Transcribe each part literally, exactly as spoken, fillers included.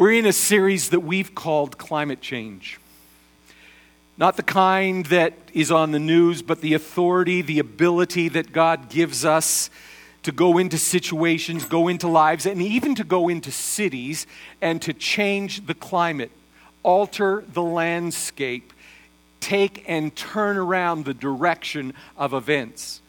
We're in a series that we've called Climate Change. Not the kind that is on the news, but the authority, the ability that God gives us to go into situations, go into lives, and even to go into cities and to change the climate, alter the landscape, take and turn around the direction of events.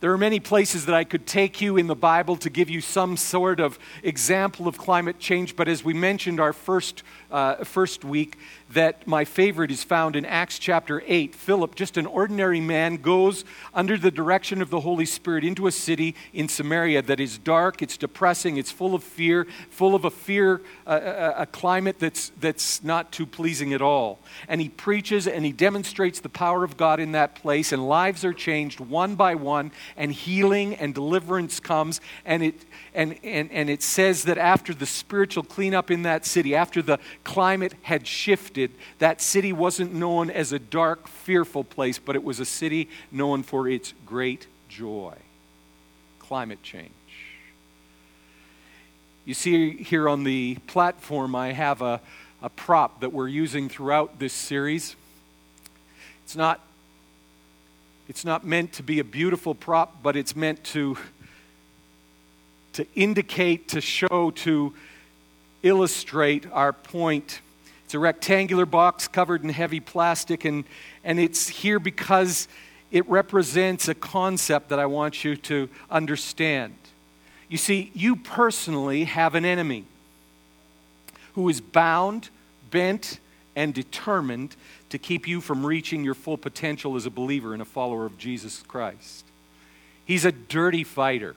There are many places that I could take you in the Bible to give you some sort of example of climate change, but as we mentioned our first uh, first week, that my favorite is found in Acts chapter eight. Philip, just an ordinary man, goes under the direction of the Holy Spirit into a city in Samaria that is dark, it's depressing, it's full of fear, full of a fear, uh, a climate that's that's not too pleasing at all. And he preaches and he demonstrates the power of God in that place, and lives are changed one by one. And healing and deliverance comes, and it and, and and it says that after the spiritual cleanup in that city, after the climate had shifted, that city wasn't known as a dark, fearful place, but it was a city known for its great joy. Climate change. You see here on the platform, I have a, a prop that we're using throughout this series. It's not It's not meant to be a beautiful prop, but it's meant to, to indicate, to show, to illustrate our point. It's a rectangular box covered in heavy plastic, and, and it's here because it represents a concept that I want you to understand. You see, you personally have an enemy who is bound, bent, and determined to keep you from reaching your full potential as a believer and a follower of Jesus Christ. He's a dirty fighter,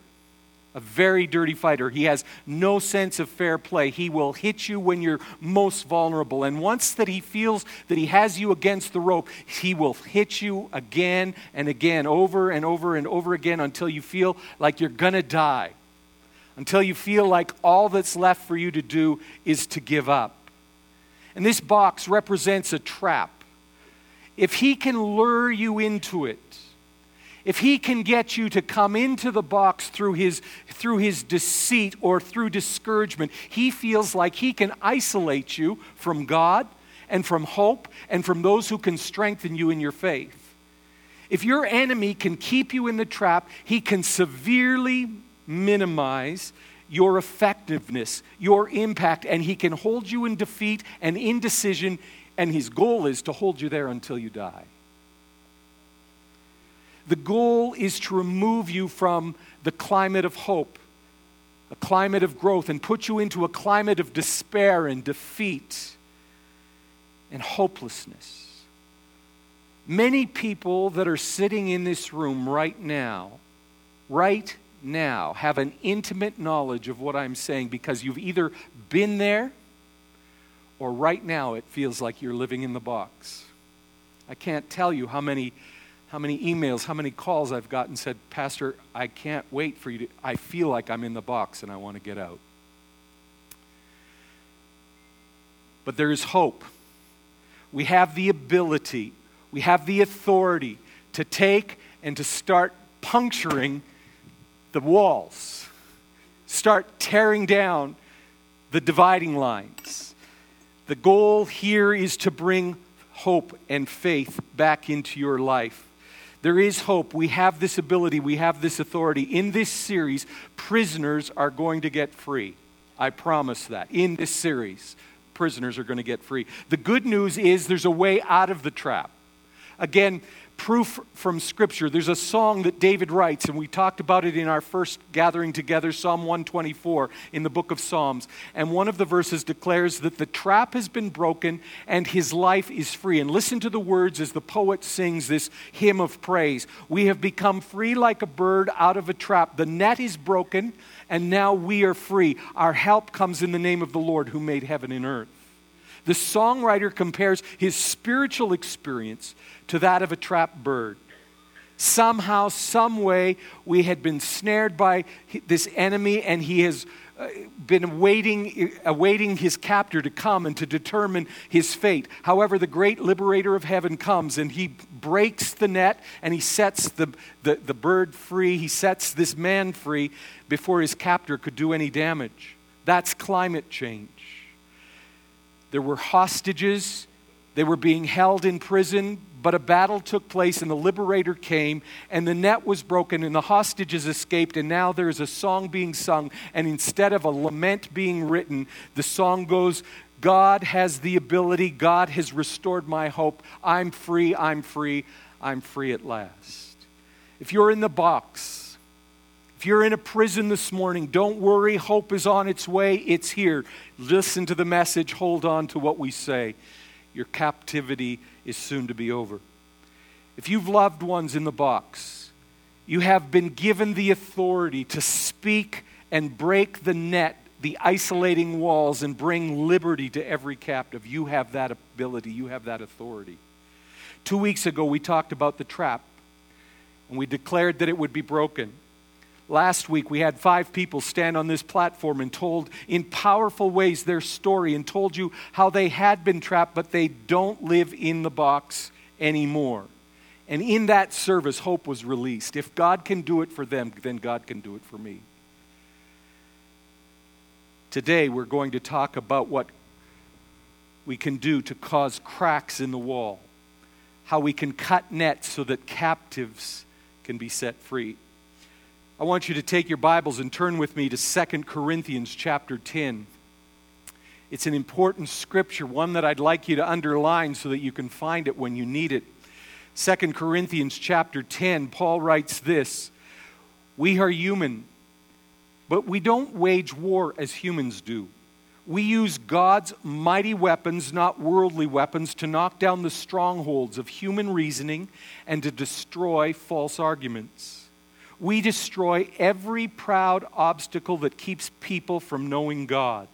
a very dirty fighter. He has no sense of fair play. He will hit you when you're most vulnerable. And once that he feels that he has you against the rope, he will hit you again and again, over and over and over again until you feel like you're going to die, until you feel like all that's left for you to do is to give up. And this box represents a trap. If he can lure you into it, if he can get you to come into the box through his through his deceit or through discouragement, he feels like he can isolate you from God and from hope and from those who can strengthen you in your faith. If your enemy can keep you in the trap, he can severely minimize your effectiveness, your impact, and he can hold you in defeat and indecision, and his goal is to hold you there until you die. The goal is to remove you from the climate of hope, a climate of growth, and put you into a climate of despair and defeat and hopelessness. Many people that are sitting in this room right now, right now, have an intimate knowledge of what I'm saying because you've either been there or right now it feels like you're living in the box. I can't tell you how many how many emails, how many calls I've gotten said, Pastor, I can't wait for you to, I feel like I'm in the box and I want to get out. But there is hope. We have the ability, we have the authority to take and to start puncturing the walls, start tearing down the dividing lines. The goal here is to bring hope and faith back into your life. There is hope. We have this ability. We have this authority. In this series, prisoners are going to get free. I promise that. In this series, prisoners are going to get free. The good news is there's a way out of the trap. Again, proof from Scripture. There's a song that David writes, and we talked about it in our first gathering together, Psalm one twenty-four in the book of Psalms. And one of the verses declares that the trap has been broken and his life is free. And listen to the words as the poet sings this hymn of praise. We have become free like a bird out of a trap. The net is broken, and now we are free. Our help comes in the name of the Lord who made heaven and earth. The songwriter compares his spiritual experience to that of a trapped bird. Somehow, some way, we had been snared by this enemy, and he has been waiting, awaiting his captor to come and to determine his fate. However, the great liberator of heaven comes, and he breaks the net, and he sets the, the, the bird free. He sets this man free before his captor could do any damage. That's climate change. There were hostages. They were being held in prison, but a battle took place and the liberator came and the net was broken and the hostages escaped, and now there's a song being sung, and instead of a lament being written, the song goes, God has the ability, God has restored my hope, I'm free, I'm free, I'm free at last. If you're in the box, if you're in a prison this morning, don't worry, hope is on its way, it's here. Listen to the message, hold on to what we say. Your captivity is soon to be over. If you've loved ones in the box, you have been given the authority to speak and break the net, the isolating walls, and bring liberty to every captive. You have that ability. You have that authority. Two weeks ago, we talked about the trap, and we declared that it would be broken. Last week, we had five people stand on this platform and told in powerful ways their story and told you how they had been trapped, but they don't live in the box anymore. And in that service, hope was released. If God can do it for them, then God can do it for me. Today, we're going to talk about what we can do to cause cracks in the wall, how we can cut nets so that captives can be set free. I want you to take your Bibles and turn with me to Second Corinthians chapter ten. It's an important scripture, one that I'd like you to underline so that you can find it when you need it. Second Corinthians chapter ten, Paul writes this, "We are human, but we don't wage war as humans do. We use God's mighty weapons, not worldly weapons, to knock down the strongholds of human reasoning and to destroy false arguments. We destroy every proud obstacle that keeps people from knowing God.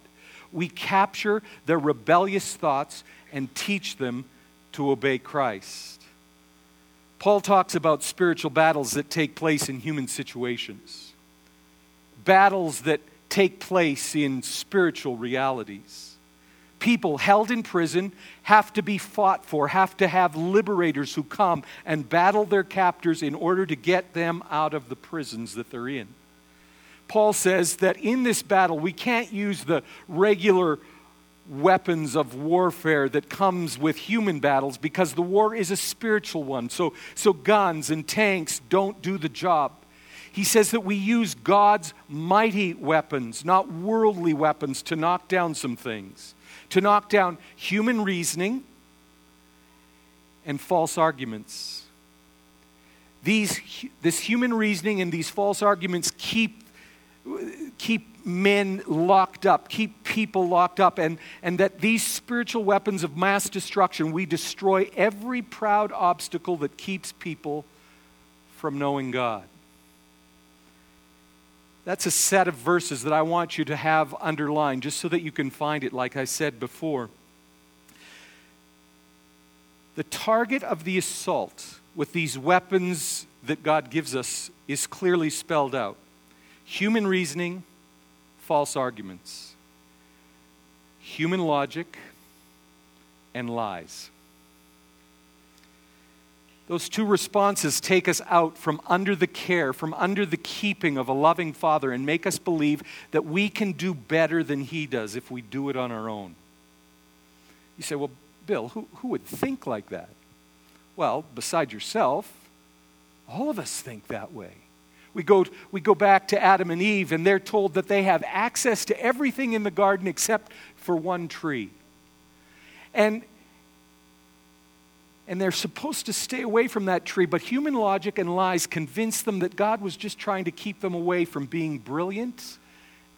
We capture their rebellious thoughts and teach them to obey Christ." Paul talks about spiritual battles that take place in human situations, battles that take place in spiritual realities. People held in prison have to be fought for, have to have liberators who come and battle their captors in order to get them out of the prisons that they're in. Paul says that in this battle, we can't use the regular weapons of warfare that comes with human battles because the war is a spiritual one. So, so guns and tanks don't do the job. He says that we use God's mighty weapons, not worldly weapons, to knock down some things. To knock down human reasoning and false arguments. These, this human reasoning and these false arguments keep, keep men locked up, keep people locked up, and, and that these spiritual weapons of mass destruction, we destroy every proud obstacle that keeps people from knowing God. That's a set of verses that I want you to have underlined just so that you can find it, like I said before. The target of the assault with these weapons that God gives us is clearly spelled out. Human reasoning, false arguments, human logic, and lies. Those two responses take us out from under the care, from under the keeping of a loving Father, and make us believe that we can do better than He does if we do it on our own. You say, well, Bill, who, who would think like that? Well, beside yourself, all of us think that way. We go, we go back to Adam and Eve, and they're told that they have access to everything in the garden except for one tree. And And they're supposed to stay away from that tree, but human logic and lies convinced them that God was just trying to keep them away from being brilliant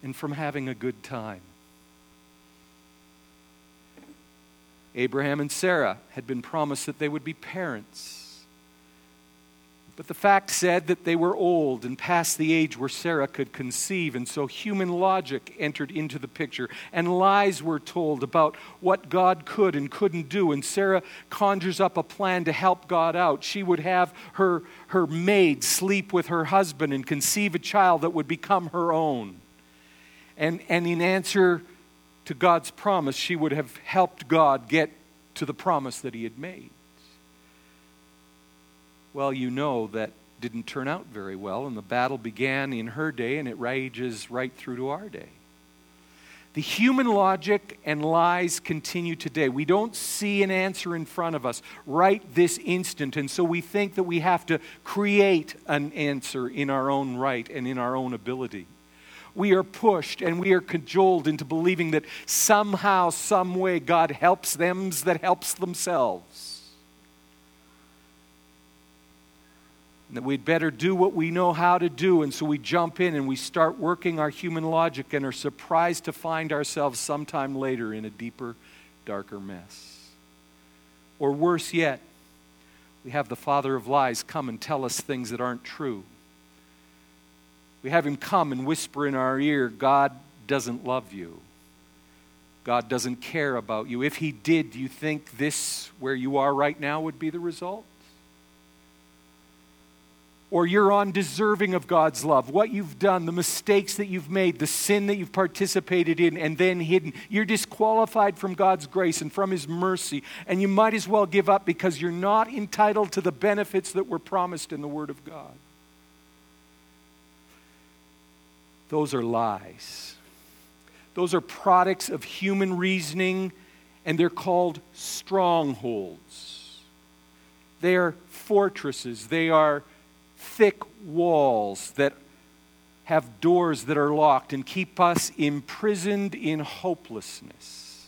and from having a good time. Abraham and Sarah had been promised that they would be parents, but the fact said that they were old and past the age where Sarah could conceive, and so human logic entered into the picture, and lies were told about what God could and couldn't do, and Sarah conjures up a plan to help God out. She would have her, her maid sleep with her husband and conceive a child that would become her own. And, and in answer to God's promise, she would have helped God get to the promise that He had made. Well, you know that didn't turn out very well, and the battle began in her day, and it rages right through to our day. The human logic and lies continue today. We don't see an answer in front of us right this instant, and so we think that we have to create an answer in our own right and in our own ability. We are pushed and we are cajoled into believing that somehow, some way, God helps them that helps themselves. And that we'd better do what we know how to do, and so we jump in and we start working our human logic and are surprised to find ourselves sometime later in a deeper, darker mess. Or worse yet, we have the father of lies come and tell us things that aren't true. We have him come and whisper in our ear, God doesn't love you. God doesn't care about you. If he did, do you think this, where you are right now, would be the result? Or you're undeserving of God's love. What you've done, the mistakes that you've made, the sin that you've participated in and then hidden, you're disqualified from God's grace and from his mercy, and you might as well give up because you're not entitled to the benefits that were promised in the Word of God. Those are lies. Those are products of human reasoning, and they're called strongholds. They are fortresses. They are thick walls that have doors that are locked and keep us imprisoned in hopelessness.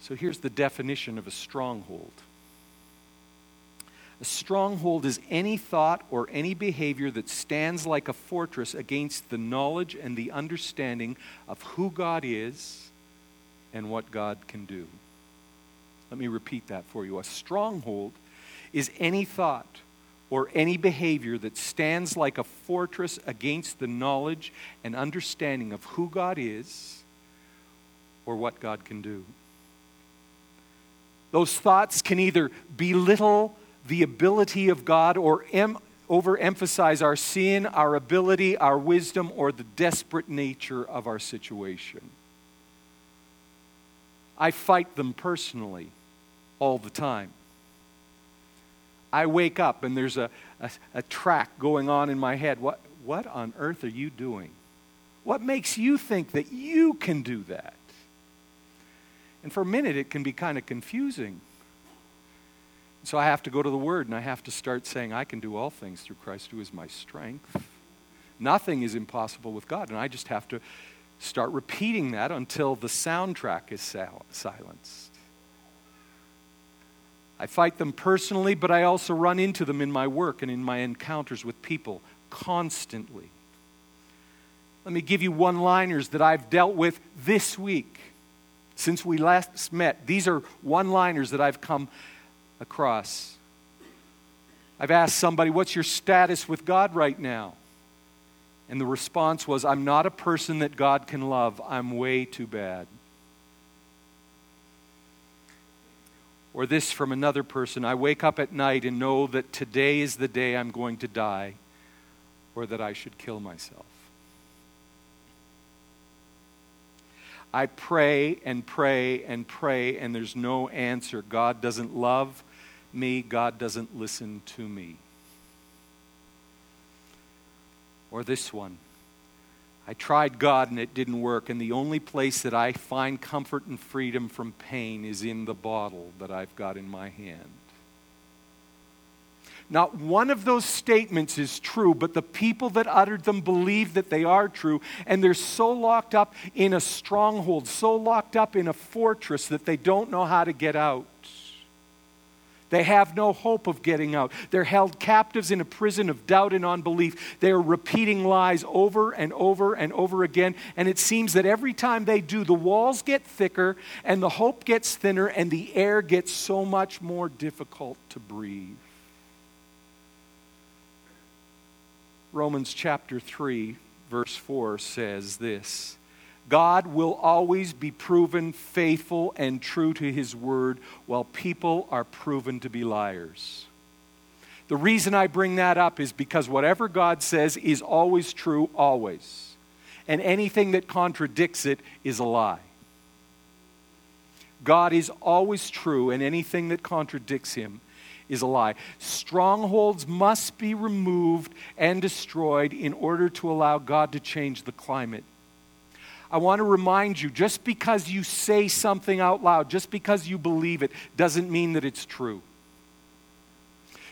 So here's the definition of a stronghold. A stronghold is any thought or any behavior that stands like a fortress against the knowledge and the understanding of who God is and what God can do. Let me repeat that for you. A stronghold is any thought or any behavior that stands like a fortress against the knowledge and understanding of who God is or what God can do. Those thoughts can either belittle the ability of God or em- overemphasize our sin, our ability, our wisdom, or the desperate nature of our situation. I fight them personally. All the time. I wake up and there's a, a, a track going on in my head. What, what on earth are you doing? What makes you think that you can do that? And for a minute it can be kind of confusing. So I have to go to the Word and I have to start saying, I can do all things through Christ who is my strength. Nothing is impossible with God. And I just have to start repeating that until the soundtrack is sil- silenced. I fight them personally, but I also run into them in my work and in my encounters with people constantly. Let me give you one-liners that I've dealt with this week since we last met. These are one-liners that I've come across. I've asked somebody, what's your status with God right now? And the response was, I'm not a person that God can love. I'm way too bad. Or this from another person, I wake up at night and know that today is the day I'm going to die, or that I should kill myself. I pray and pray and pray, and there's no answer. God doesn't love me. God doesn't listen to me. Or this one, I tried God and it didn't work, and the only place that I find comfort and freedom from pain is in the bottle that I've got in my hand. Not one of those statements is true, but the people that uttered them believe that they are true, and they're so locked up in a stronghold, so locked up in a fortress that they don't know how to get out. They have no hope of getting out. They're held captives in a prison of doubt and unbelief. They are repeating lies over and over and over again. And it seems that every time they do, the walls get thicker and the hope gets thinner and the air gets so much more difficult to breathe. Romans chapter three, verse four says this. God will always be proven faithful and true to his word, while people are proven to be liars. The reason I bring that up is because whatever God says is always true, always. And anything that contradicts it is a lie. God is always true, and anything that contradicts him is a lie. Strongholds must be removed and destroyed in order to allow God to change the climate. I want to remind you, just because you say something out loud, just because you believe it, doesn't mean that it's true.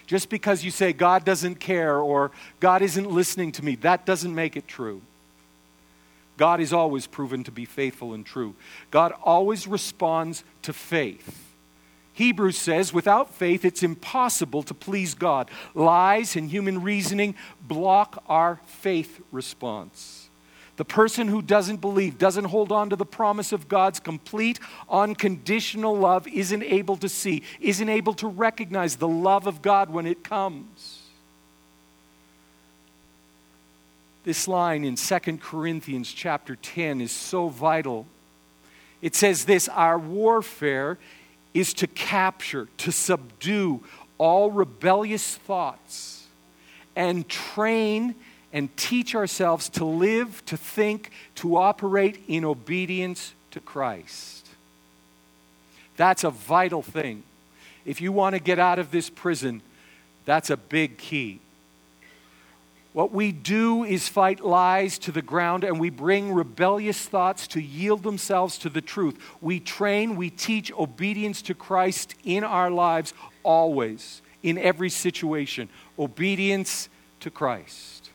Just because you say God doesn't care or God isn't listening to me, that doesn't make it true. God is always proven to be faithful and true. God always responds to faith. Hebrews says, without faith, it's impossible to please God. Lies and human reasoning block our faith response. The person who doesn't believe, doesn't hold on to the promise of God's complete, unconditional love, isn't able to see, isn't able to recognize the love of God when it comes. This line in Second Corinthians chapter ten is so vital. It says this, our warfare is to capture, to subdue all rebellious thoughts and train and teach ourselves to live, to think, to operate in obedience to Christ. That's a vital thing. If you want to get out of this prison, that's a big key. What we do is fight lies to the ground, and we bring rebellious thoughts to yield themselves to the truth. We train, we teach obedience to Christ in our lives always, in every situation. Obedience to Christ.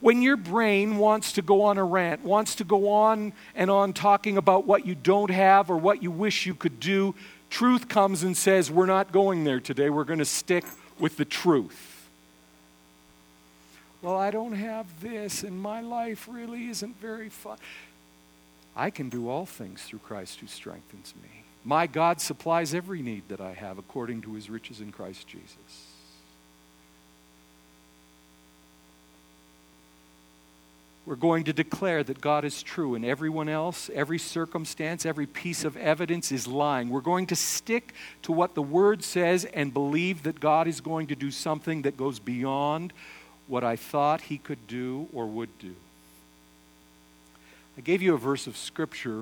When your brain wants to go on a rant, wants to go on and on talking about what you don't have or what you wish you could do, truth comes and says, we're not going there today. We're going to stick with the truth. Well, I don't have this, and my life really isn't very fun. I can do all things through Christ who strengthens me. My God supplies every need that I have according to his riches in Christ Jesus. We're going to declare that God is true and everyone else, every circumstance, every piece of evidence is lying. We're going to stick to what the Word says and believe that God is going to do something that goes beyond what I thought He could do or would do. I gave you a verse of Scripture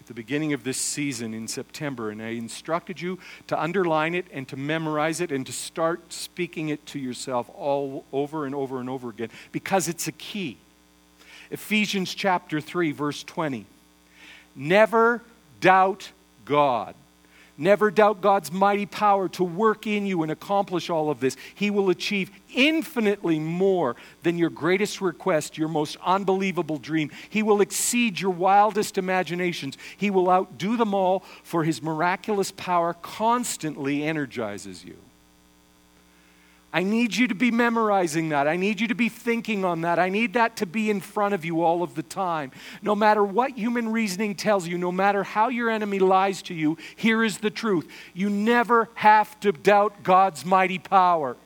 at the beginning of this season in September, and I instructed you to underline it and to memorize it and to start speaking it to yourself all over and over and over again because it's a key. Ephesians chapter three, verse twenty. Never doubt God. Never doubt God's mighty power to work in you and accomplish all of this. He will achieve infinitely more than your greatest request, your most unbelievable dream. He will exceed your wildest imaginations. He will outdo them all, for His miraculous power constantly energizes you. I need you to be memorizing that. I need you to be thinking on that. I need that to be in front of you all of the time. No matter what human reasoning tells you, no matter how your enemy lies to you, here is the truth. You never have to doubt God's mighty power.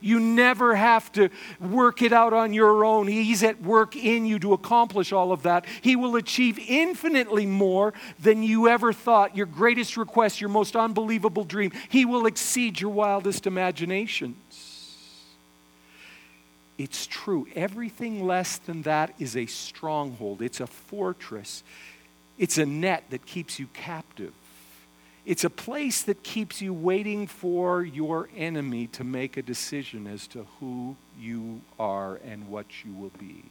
You never have to work it out on your own. He's at work in you to accomplish all of that. He will achieve infinitely more than you ever thought, your greatest request, your most unbelievable dream. He will exceed your wildest imaginations. It's true. Everything less than that is a stronghold. It's a fortress. It's a net that keeps you captive. It's a place that keeps you waiting for your enemy to make a decision as to who you are and what you will be.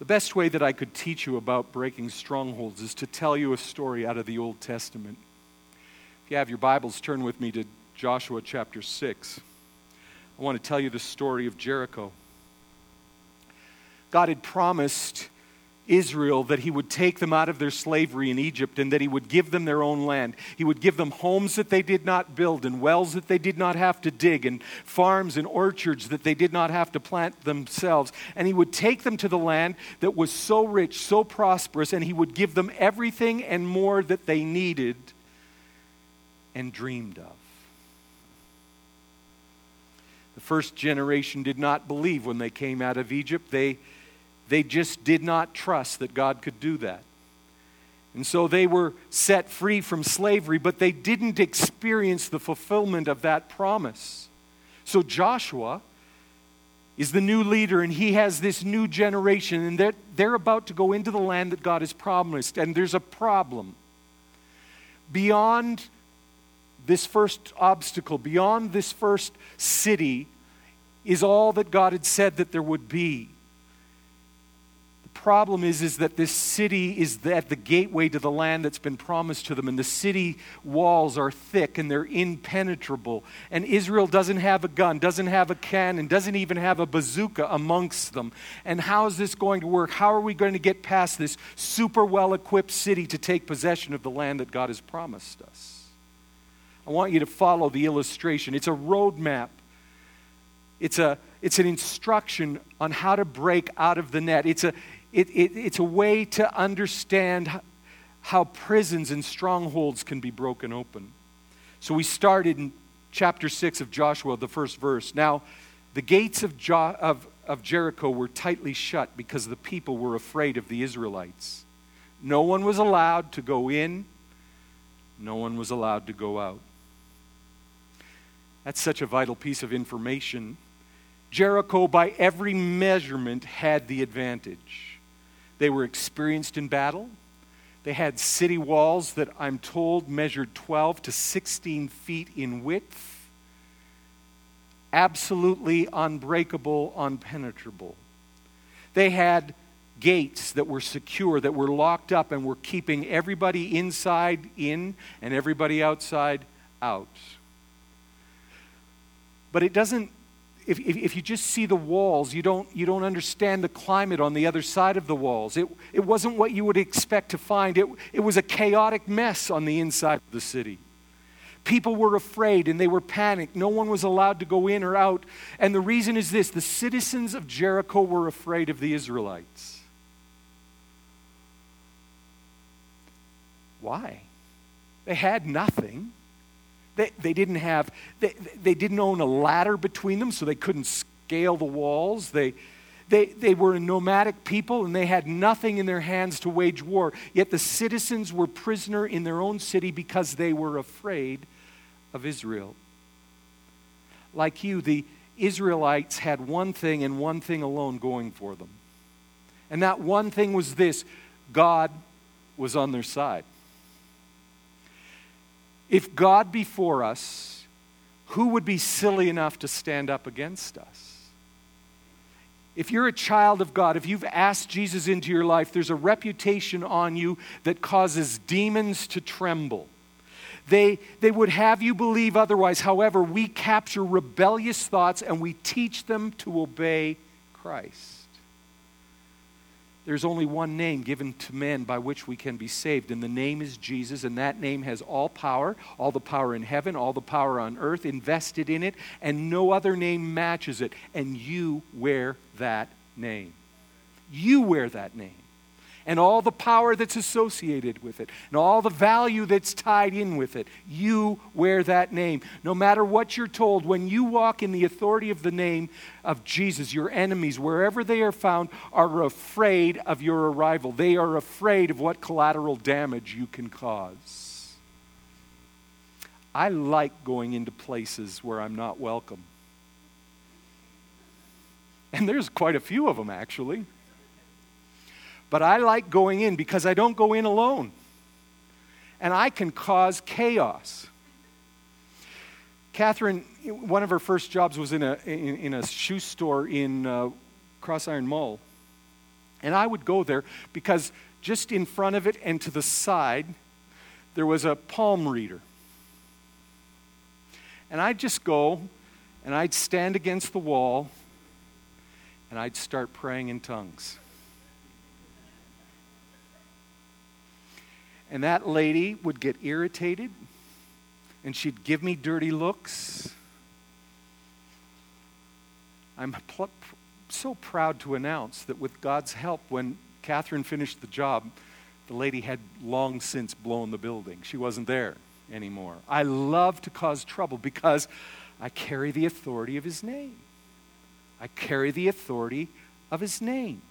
The best way that I could teach you about breaking strongholds is to tell you a story out of the Old Testament. If you have your Bibles, turn with me to Joshua chapter six. I want to tell you the story of Jericho. God had promised Israel that He would take them out of their slavery in Egypt and that He would give them their own land. He would give them homes that they did not build and wells that they did not have to dig and farms and orchards that they did not have to plant themselves. And He would take them to the land that was so rich, so prosperous, and He would give them everything and more that they needed and dreamed of. The first generation did not believe when they came out of Egypt. They, they just did not trust that God could do that. And so they were set free from slavery, but they didn't experience the fulfillment of that promise. So Joshua is the new leader, and he has this new generation, and they're, they're about to go into the land that God has promised. And there's a problem. Beyond this first obstacle, beyond this first city, is all that God had said that there would be. The problem is, is that this city is at the gateway to the land that's been promised to them, and the city walls are thick and they're impenetrable. And Israel doesn't have a gun, doesn't have a cannon, doesn't even have a bazooka amongst them. And how is this going to work? How are we going to get past this super well-equipped city to take possession of the land that God has promised us? I want you to follow the illustration. It's a roadmap. It's a it's an instruction on how to break out of the net. It's a it, it it's a way to understand how prisons and strongholds can be broken open. So we started in chapter six of Joshua, the first verse. Now, the gates of Jo- of of Jericho were tightly shut because the people were afraid of the Israelites. No one was allowed to go in. No one was allowed to go out. That's such a vital piece of information. Jericho, by every measurement, had the advantage. They were experienced in battle. They had city walls that, I'm told, measured twelve to sixteen feet in width. Absolutely unbreakable, unpenetrable. They had gates that were secure, that were locked up and were keeping everybody inside in and everybody outside out. But it doesn't, if, if, if you just see the walls, you don't you don't understand the climate on the other side of the walls. It it wasn't what you would expect to find. It, it was a chaotic mess on the inside of the city. People were afraid and they were panicked. No one was allowed to go in or out. And the reason is this: the citizens of Jericho were afraid of the Israelites. Why? They had nothing. They, they didn't have, they, they didn't own a ladder between them, so they couldn't scale the walls. They, they, they were a nomadic people, and they had nothing in their hands to wage war. Yet the citizens were prisoner in their own city because they were afraid of Israel. Like you, the Israelites had one thing and one thing alone going for them. And that one thing was this: God was on their side. If God be for us, who would be silly enough to stand up against us? If you're a child of God, if you've asked Jesus into your life, there's a reputation on you that causes demons to tremble. They, they would have you believe otherwise. However, we capture rebellious thoughts and we teach them to obey Christ. There's only one name given to men by which we can be saved, and the name is Jesus, and that name has all power, all the power in heaven, all the power on earth invested in it, and no other name matches it, and you wear that name. You wear that name, and all the power that's associated with it, and all the value that's tied in with it. You wear that name. No matter what you're told, when you walk in the authority of the name of Jesus, your enemies, wherever they are found, are afraid of your arrival. They are afraid of what collateral damage you can cause. I like going into places where I'm not welcome. And there's quite a few of them, actually. But I like going in because I don't go in alone. And I can cause chaos. Catherine, one of her first jobs was in a in, in a shoe store in uh, Crossiron Mall. And I would go there because just in front of it and to the side, there was a palm reader. And I'd just go and I'd stand against the wall and I'd start praying in tongues. And that lady would get irritated, and she'd give me dirty looks. I'm pl- so proud to announce that with God's help, when Catherine finished the job, the lady had long since blown the building. She wasn't there anymore. I love to cause trouble because I carry the authority of his name. I carry the authority of his name.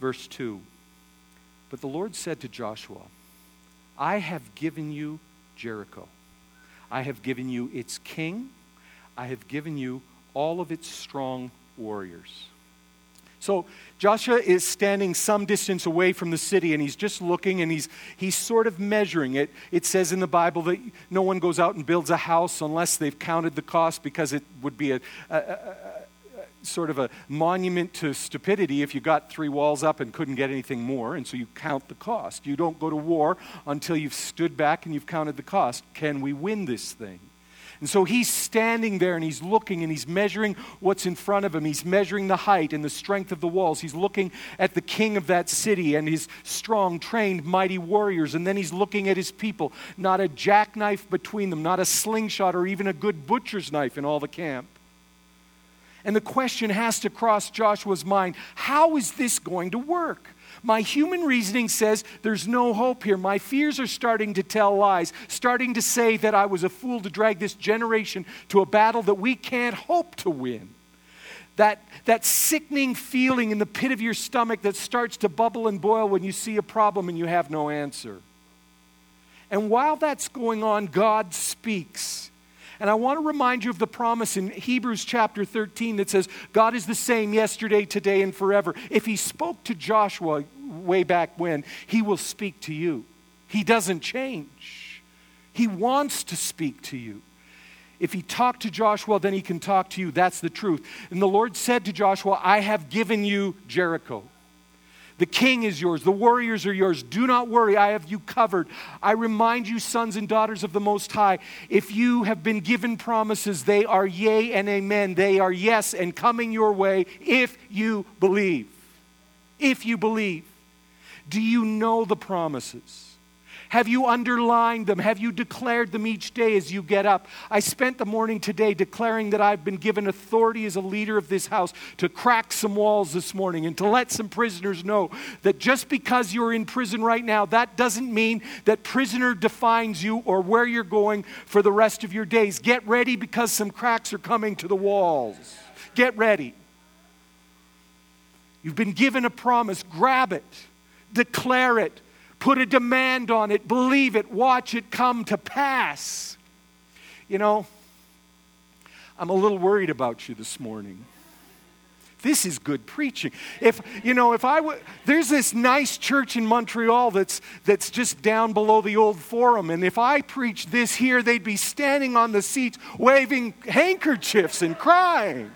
Verse two, but the Lord said to Joshua, I have given you Jericho. I have given you its king. I have given you all of its strong warriors. So Joshua is standing some distance away from the city, and he's just looking, and he's he's sort of measuring it. It says in the Bible that no one goes out and builds a house unless they've counted the cost, because it would be a, a, a sort of a monument to stupidity if you got three walls up and couldn't get anything more, and so you count the cost. You don't go to war until you've stood back and you've counted the cost. Can we win this thing? And so he's standing there and he's looking and he's measuring what's in front of him. He's measuring the height and the strength of the walls. He's looking at the king of that city and his strong, trained, mighty warriors. And then he's looking at his people. Not a jackknife between them, not a slingshot or even a good butcher's knife in all the camp. And the question has to cross Joshua's mind, how is this going to work? My human reasoning says there's no hope here. My fears are starting to tell lies, starting to say that I was a fool to drag this generation to a battle that we can't hope to win. That, that sickening feeling in the pit of your stomach that starts to bubble and boil when you see a problem and you have no answer. And while that's going on, God speaks. And I want to remind you of the promise in Hebrews chapter thirteen that says, God is the same yesterday, today, and forever. If he spoke to Joshua way back when, he will speak to you. He doesn't change. He wants to speak to you. If he talked to Joshua, then he can talk to you. That's the truth. And the Lord said to Joshua, I have given you Jericho. The king is yours. The warriors are yours. Do not worry. I have you covered. I remind you, sons and daughters of the Most High, if you have been given promises, they are yea and amen. They are yes and coming your way if you believe. If you believe. Do you know the promises? Have you underlined them? Have you declared them each day as you get up? I spent the morning today declaring that I've been given authority as a leader of this house to crack some walls this morning and to let some prisoners know that just because you're in prison right now, that doesn't mean that prisoner defines you or where you're going for the rest of your days. Get ready, because some cracks are coming to the walls. Get ready. You've been given a promise. Grab it. Declare it. Put a demand on it, believe it, watch it come to pass. You know, I'm a little worried about you this morning. This is good preaching. If, you know, if I would, there's this nice church in Montreal that's that's just down below the old forum, and if I preached this here, they'd be standing on the seats waving handkerchiefs and crying.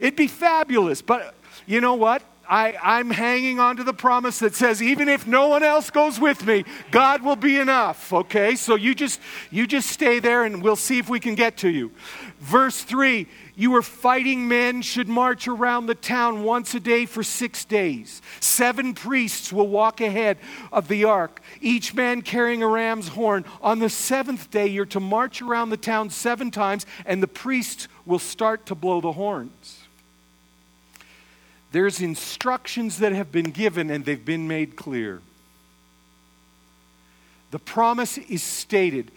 It'd be fabulous, but you know what? I, I'm hanging on to the promise that says, even if no one else goes with me, God will be enough, okay? So you just you just stay there, and we'll see if we can get to you. Verse three, you were fighting men should march around the town once a day for six days. Seven priests will walk ahead of the ark, each man carrying a ram's horn. On the seventh day, you're to march around the town seven times, and the priests will start to blow the horns. There's instructions that have been given, and they've been made clear. The promise is stated.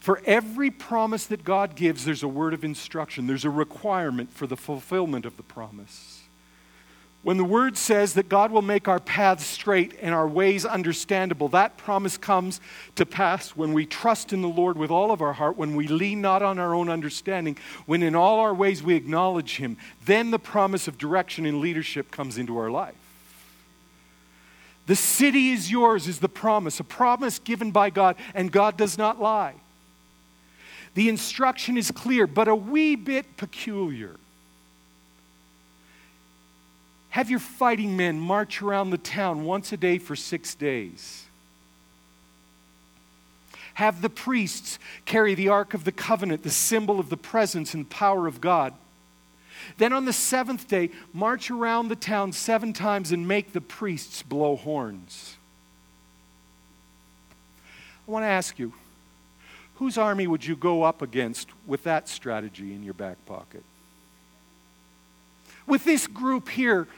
For every promise that God gives, there's a word of instruction. There's a requirement for the fulfillment of the promise. When the word says that God will make our paths straight and our ways understandable, that promise comes to pass when we trust in the Lord with all of our heart, when we lean not on our own understanding, when in all our ways we acknowledge him. Then the promise of direction and leadership comes into our life. The city is yours is the promise, a promise given by God, and God does not lie. The instruction is clear, but a wee bit peculiar. Have your fighting men march around the town once a day for six days. Have the priests carry the Ark of the Covenant, the symbol of the presence and power of God. Then on the seventh day, march around the town seven times and make the priests blow horns. I want to ask you, whose army would you go up against with that strategy in your back pocket? With this group here,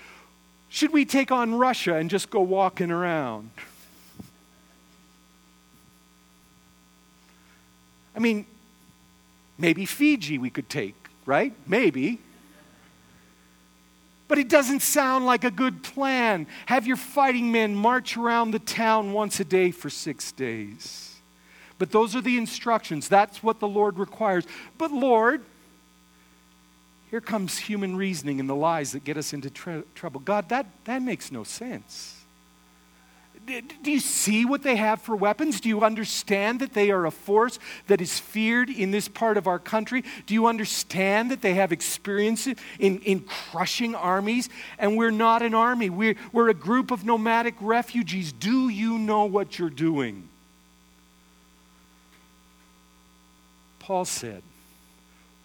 should we take on Russia and just go walking around? I mean, maybe Fiji we could take, right? Maybe. But it doesn't sound like a good plan. Have your fighting men march around the town once a day for six days. But those are the instructions. That's what the Lord requires. But Lord, Here comes human reasoning and the lies that get us into tr- trouble. God, that, that makes no sense. D- do you see what they have for weapons? Do you understand that they are a force that is feared in this part of our country? Do you understand that they have experience in, in crushing armies? And we're not an army. We're, we're a group of nomadic refugees. Do you know what you're doing? Paul said,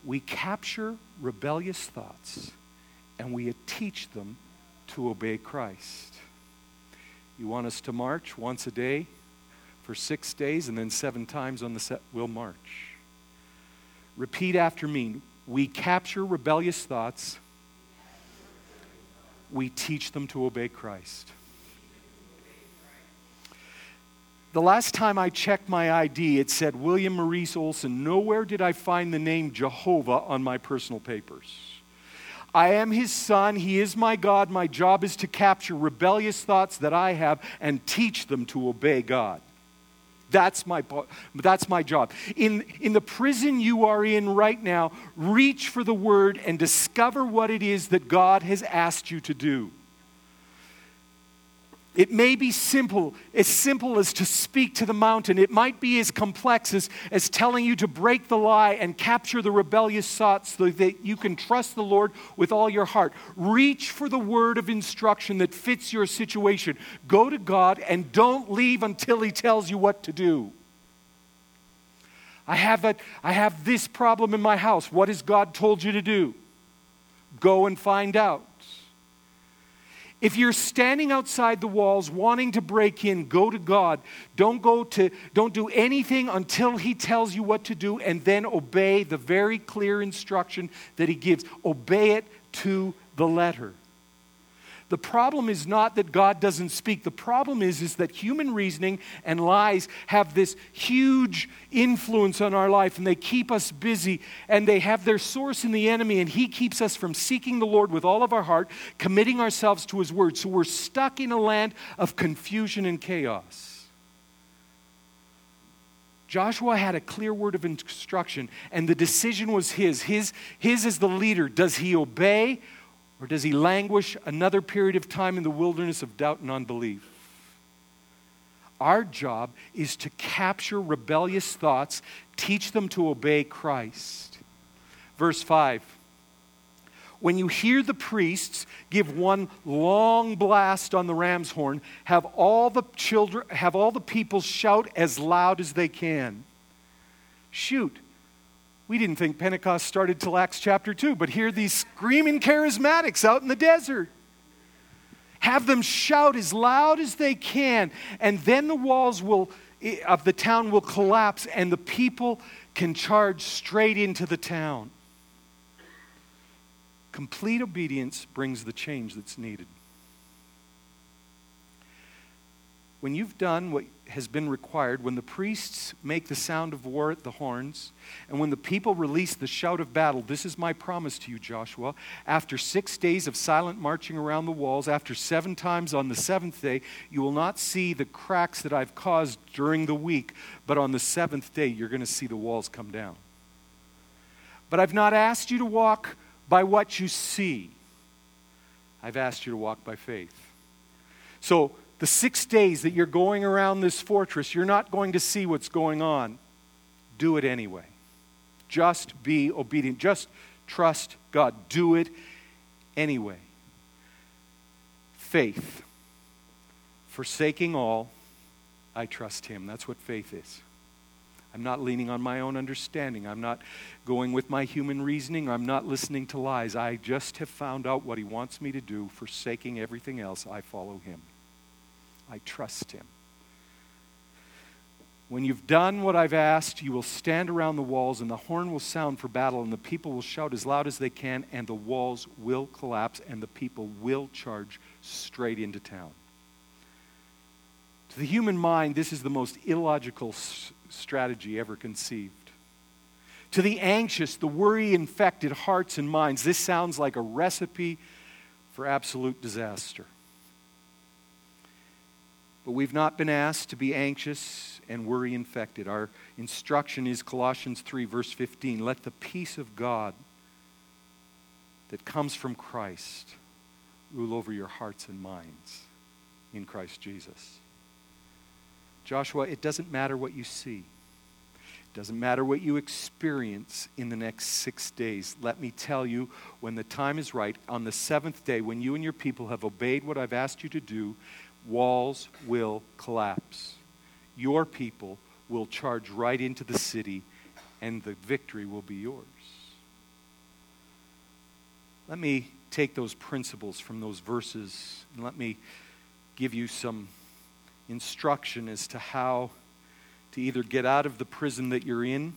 we capture rebellious thoughts and we teach them to obey Christ. You want us to march once a day for six days and then seven times on the set, we'll march. Repeat after me. We capture rebellious thoughts. We teach them to obey Christ. The last time I checked my I D, it said William Maurice Olson. Nowhere did I find the name Jehovah on my personal papers. I am his son. He is my God. My job is to capture rebellious thoughts that I have and teach them to obey God. That's my that's my job. In, in the prison you are in right now, reach for the word and discover what it is that God has asked you to do. It may be simple, as simple as to speak to the mountain. It might be as complex as, as telling you to break the lie and capture the rebellious thoughts so that you can trust the Lord with all your heart. Reach for the word of instruction that fits your situation. Go to God and don't leave until He tells you what to do. I have a, I have this problem in my house. What has God told you to do? Go and find out. If you're standing outside the walls wanting to break in, go to God. Don't go to, don't do anything until He tells you what to do, and then obey the very clear instruction that He gives. Obey it to the letter. The problem is not that God doesn't speak. The problem is, is that human reasoning and lies have this huge influence on our life, and they keep us busy, and they have their source in the enemy, and he keeps us from seeking the Lord with all of our heart, committing ourselves to His word. So we're stuck in a land of confusion and chaos. Joshua had a clear word of instruction, and the decision was his. His, his as the leader, does he obey? Or does he languish another period of time in the wilderness of doubt and unbelief? Our job is to capture rebellious thoughts, teach them to obey Christ. Verse five, when you hear the priests give one long blast on the ram's horn, have all the children, have all the people shout as loud as they can. Shoot. We didn't think Pentecost started till Acts chapter two, but here are these screaming charismatics out in the desert. Have them shout as loud as they can, and then the walls will of the town will collapse, and the people can charge straight into the town. Complete obedience brings the change that's needed. When you've done what has been required, when the priests make the sound of war at the horns, and when the people release the shout of battle, this is my promise to you, Joshua, after six days of silent marching around the walls, after seven times on the seventh day, you will not see the cracks that I've caused during the week, but on the seventh day, you're going to see the walls come down. But I've not asked you to walk by what you see. I've asked you to walk by faith. So, the six days that you're going around this fortress, you're not going to see what's going on. Do it anyway. Just be obedient. Just trust God. Do it anyway. Faith. Forsaking all, I trust Him. That's what faith is. I'm not leaning on my own understanding. I'm not going with my human reasoning. I'm not listening to lies. I just have found out what He wants me to do. Forsaking everything else, I follow Him. I trust Him. When you've done what I've asked, you will stand around the walls, and the horn will sound for battle, and the people will shout as loud as they can, and the walls will collapse, and the people will charge straight into town. To the human mind, this is the most illogical s- strategy ever conceived. To the anxious, the worry-infected hearts and minds, this sounds like a recipe for absolute disaster. But we've not been asked to be anxious and worry infected. Our instruction is Colossians three, verse fifteen. Let the peace of God that comes from Christ rule over your hearts and minds in Christ Jesus. Joshua, it doesn't matter what you see. It doesn't matter what you experience in the next six days. Let me tell you, when the time is right, on the seventh day, when you and your people have obeyed what I've asked you to do, walls will collapse. Your people will charge right into the city, and the victory will be yours. Let me take those principles from those verses, and let me give you some instruction as to how to either get out of the prison that you're in,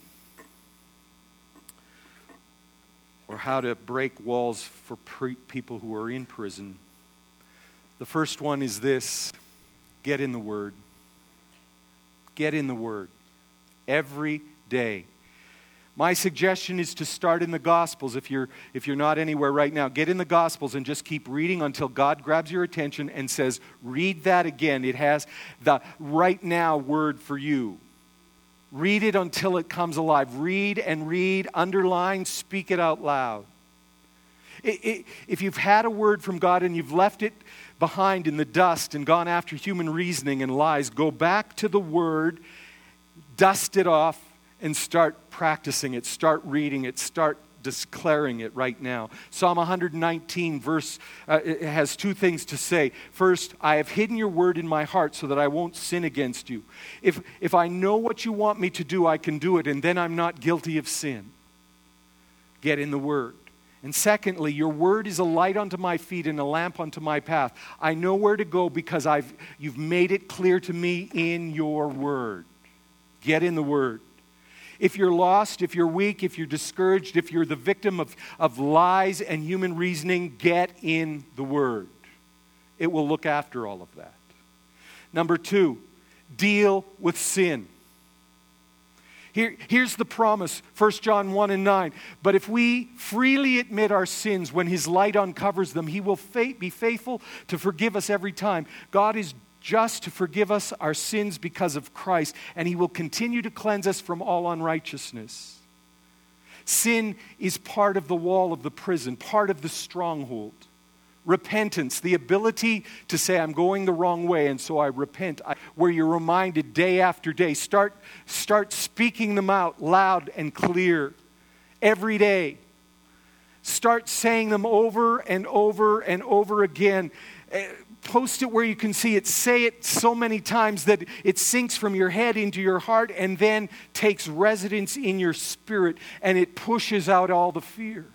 or how to break walls for pre- people who are in prison. The first one is this: get in the Word. Get in the Word every day. My suggestion is to start in the Gospels. If you're if you're not anywhere right now, get in the Gospels and just keep reading until God grabs your attention and says, read that again. It has the right now word for you. Read it until it comes alive. Read and read, underline, speak it out loud. It, it, if you've had a word from God and you've left it behind in the dust and gone after human reasoning and lies, go back to the Word, dust it off, and start practicing it, start reading it, start declaring it right now. Psalm one nineteen verse uh, it has two things to say. First, I have hidden your word in my heart so that I won't sin against you. If if I know what you want me to do, I can do it, and then I'm not guilty of sin. Get in the Word. And secondly, your word is a light unto my feet and a lamp unto my path. I know where to go because I've you've made it clear to me in your Word. Get in the Word. If you're lost, if you're weak, if you're discouraged, if you're the victim of, of lies and human reasoning, get in the Word. It will look after all of that. Number two, deal with sin. Here, here's the promise, First John one and nine. But if we freely admit our sins, when His light uncovers them, He will fa- be faithful to forgive us every time. God is just to forgive us our sins because of Christ, and He will continue to cleanse us from all unrighteousness. Sin is part of the wall of the prison, part of the stronghold. Repentance, the ability to say, I'm going the wrong way, and so I repent, I, where you're reminded day after day. Start, start speaking them out loud and clear every day. Start saying them over and over and over again. Post it where you can see it. Say it so many times that it sinks from your head into your heart and then takes residence in your spirit, and it pushes out all the fear,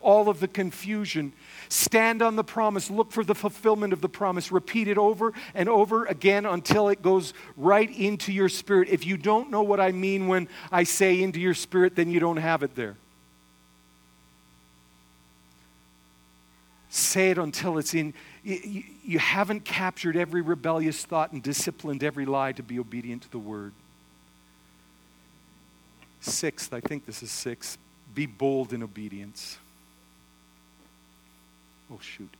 all of the confusion. Stand on the promise. Look for the fulfillment of the promise. Repeat it over and over again until it goes right into your spirit. If you don't know what I mean when I say into your spirit, then you don't have it there. Say it until it's in. You, you haven't captured every rebellious thought and disciplined every lie to be obedient to the Word. Sixth, I think this is sixth, be bold in obedience. Oh, shoot.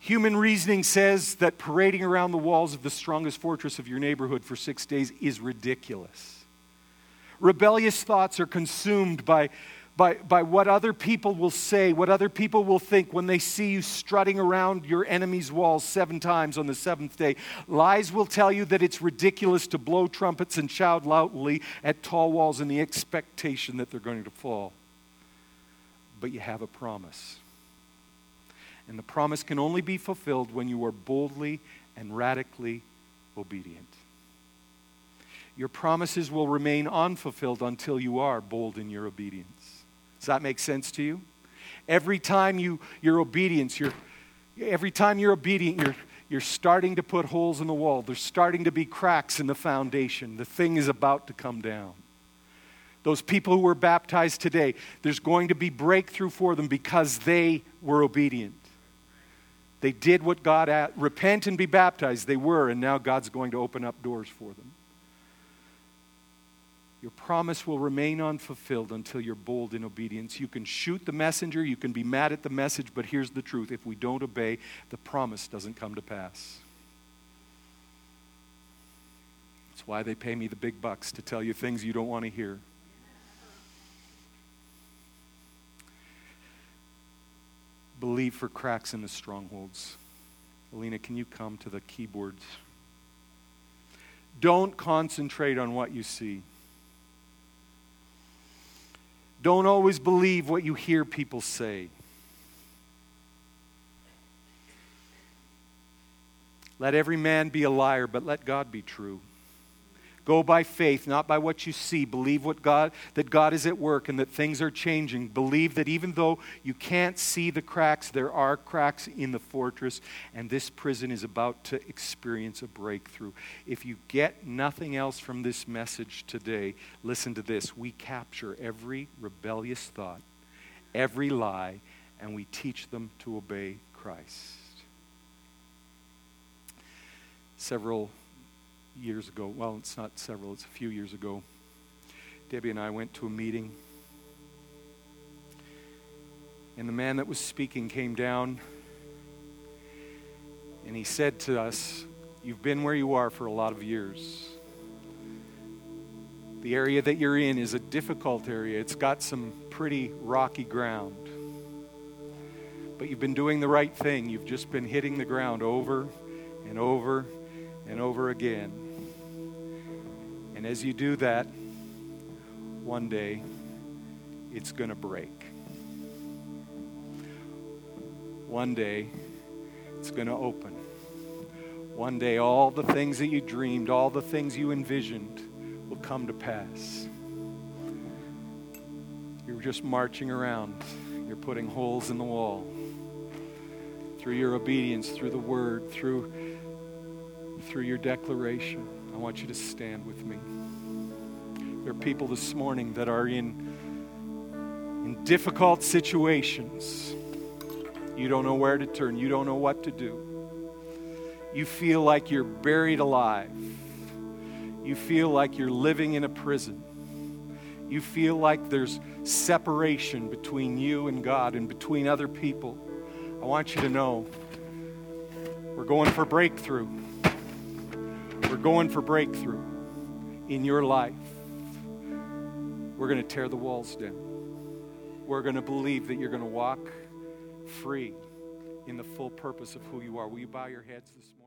Human reasoning says that parading around the walls of the strongest fortress of your neighborhood for six days is ridiculous. Rebellious thoughts are consumed by By, by what other people will say, what other people will think when they see you strutting around your enemy's walls seven times on the seventh day. Lies will tell you that it's ridiculous to blow trumpets and shout loudly at tall walls in the expectation that they're going to fall. But you have a promise. And the promise can only be fulfilled when you are boldly and radically obedient. Your promises will remain unfulfilled until you are bold in your obedience. Does that make sense to you? Every time you your obedience, your every time you're obedient, you're you're starting to put holes in the wall. There's starting to be cracks in the foundation. The thing is about to come down. Those people who were baptized today, there's going to be breakthrough for them because they were obedient. They did what God asked. Repent and be baptized. They were, and now God's going to open up doors for them. Your promise will remain unfulfilled until you're bold in obedience. You can shoot the messenger, you can be mad at the message, but here's the truth. If we don't obey, the promise doesn't come to pass. That's why they pay me the big bucks, to tell you things you don't want to hear. believe for cracks in the strongholds. Alina, can you come to the keyboards? Don't concentrate on what you see. Don't always believe what you hear people say. Let every man be a liar, but let God be true. Go by faith, not by what you see. Believe what God that God is at work and that things are changing. Believe that even though you can't see the cracks, there are cracks in the fortress, and this prison is about to experience a breakthrough. If you get nothing else from this message today, listen to this. We capture every rebellious thought, every lie, and we teach them to obey Christ. Several years ago, well, it's not several, it's a few years ago, Debbie and I went to a meeting, and the man that was speaking came down, and he said to us, "You've been where you are for a lot of years. The area that you're in is a difficult area. It's got some pretty rocky ground, but you've been doing the right thing. You've just been hitting the ground over and over and over again. And as you do that, one day, it's going to break. One day, it's going to open. One day, all the things that you dreamed, all the things you envisioned will come to pass. You're just marching around. You're putting holes in the wall. Through your obedience, through the word, through... through your declaration." I want you to stand with me. There are people this morning that are in in difficult situations. You don't know where to turn. You don't know what to do. You feel like you're buried alive. You feel like you're living in a prison. You feel like there's separation between you and God and between other people. I want you to know we're going for breakthrough. We're going for breakthrough in your life. We're going to tear the walls down. We're going to believe that you're going to walk free in the full purpose of who you are. Will you bow your heads this morning?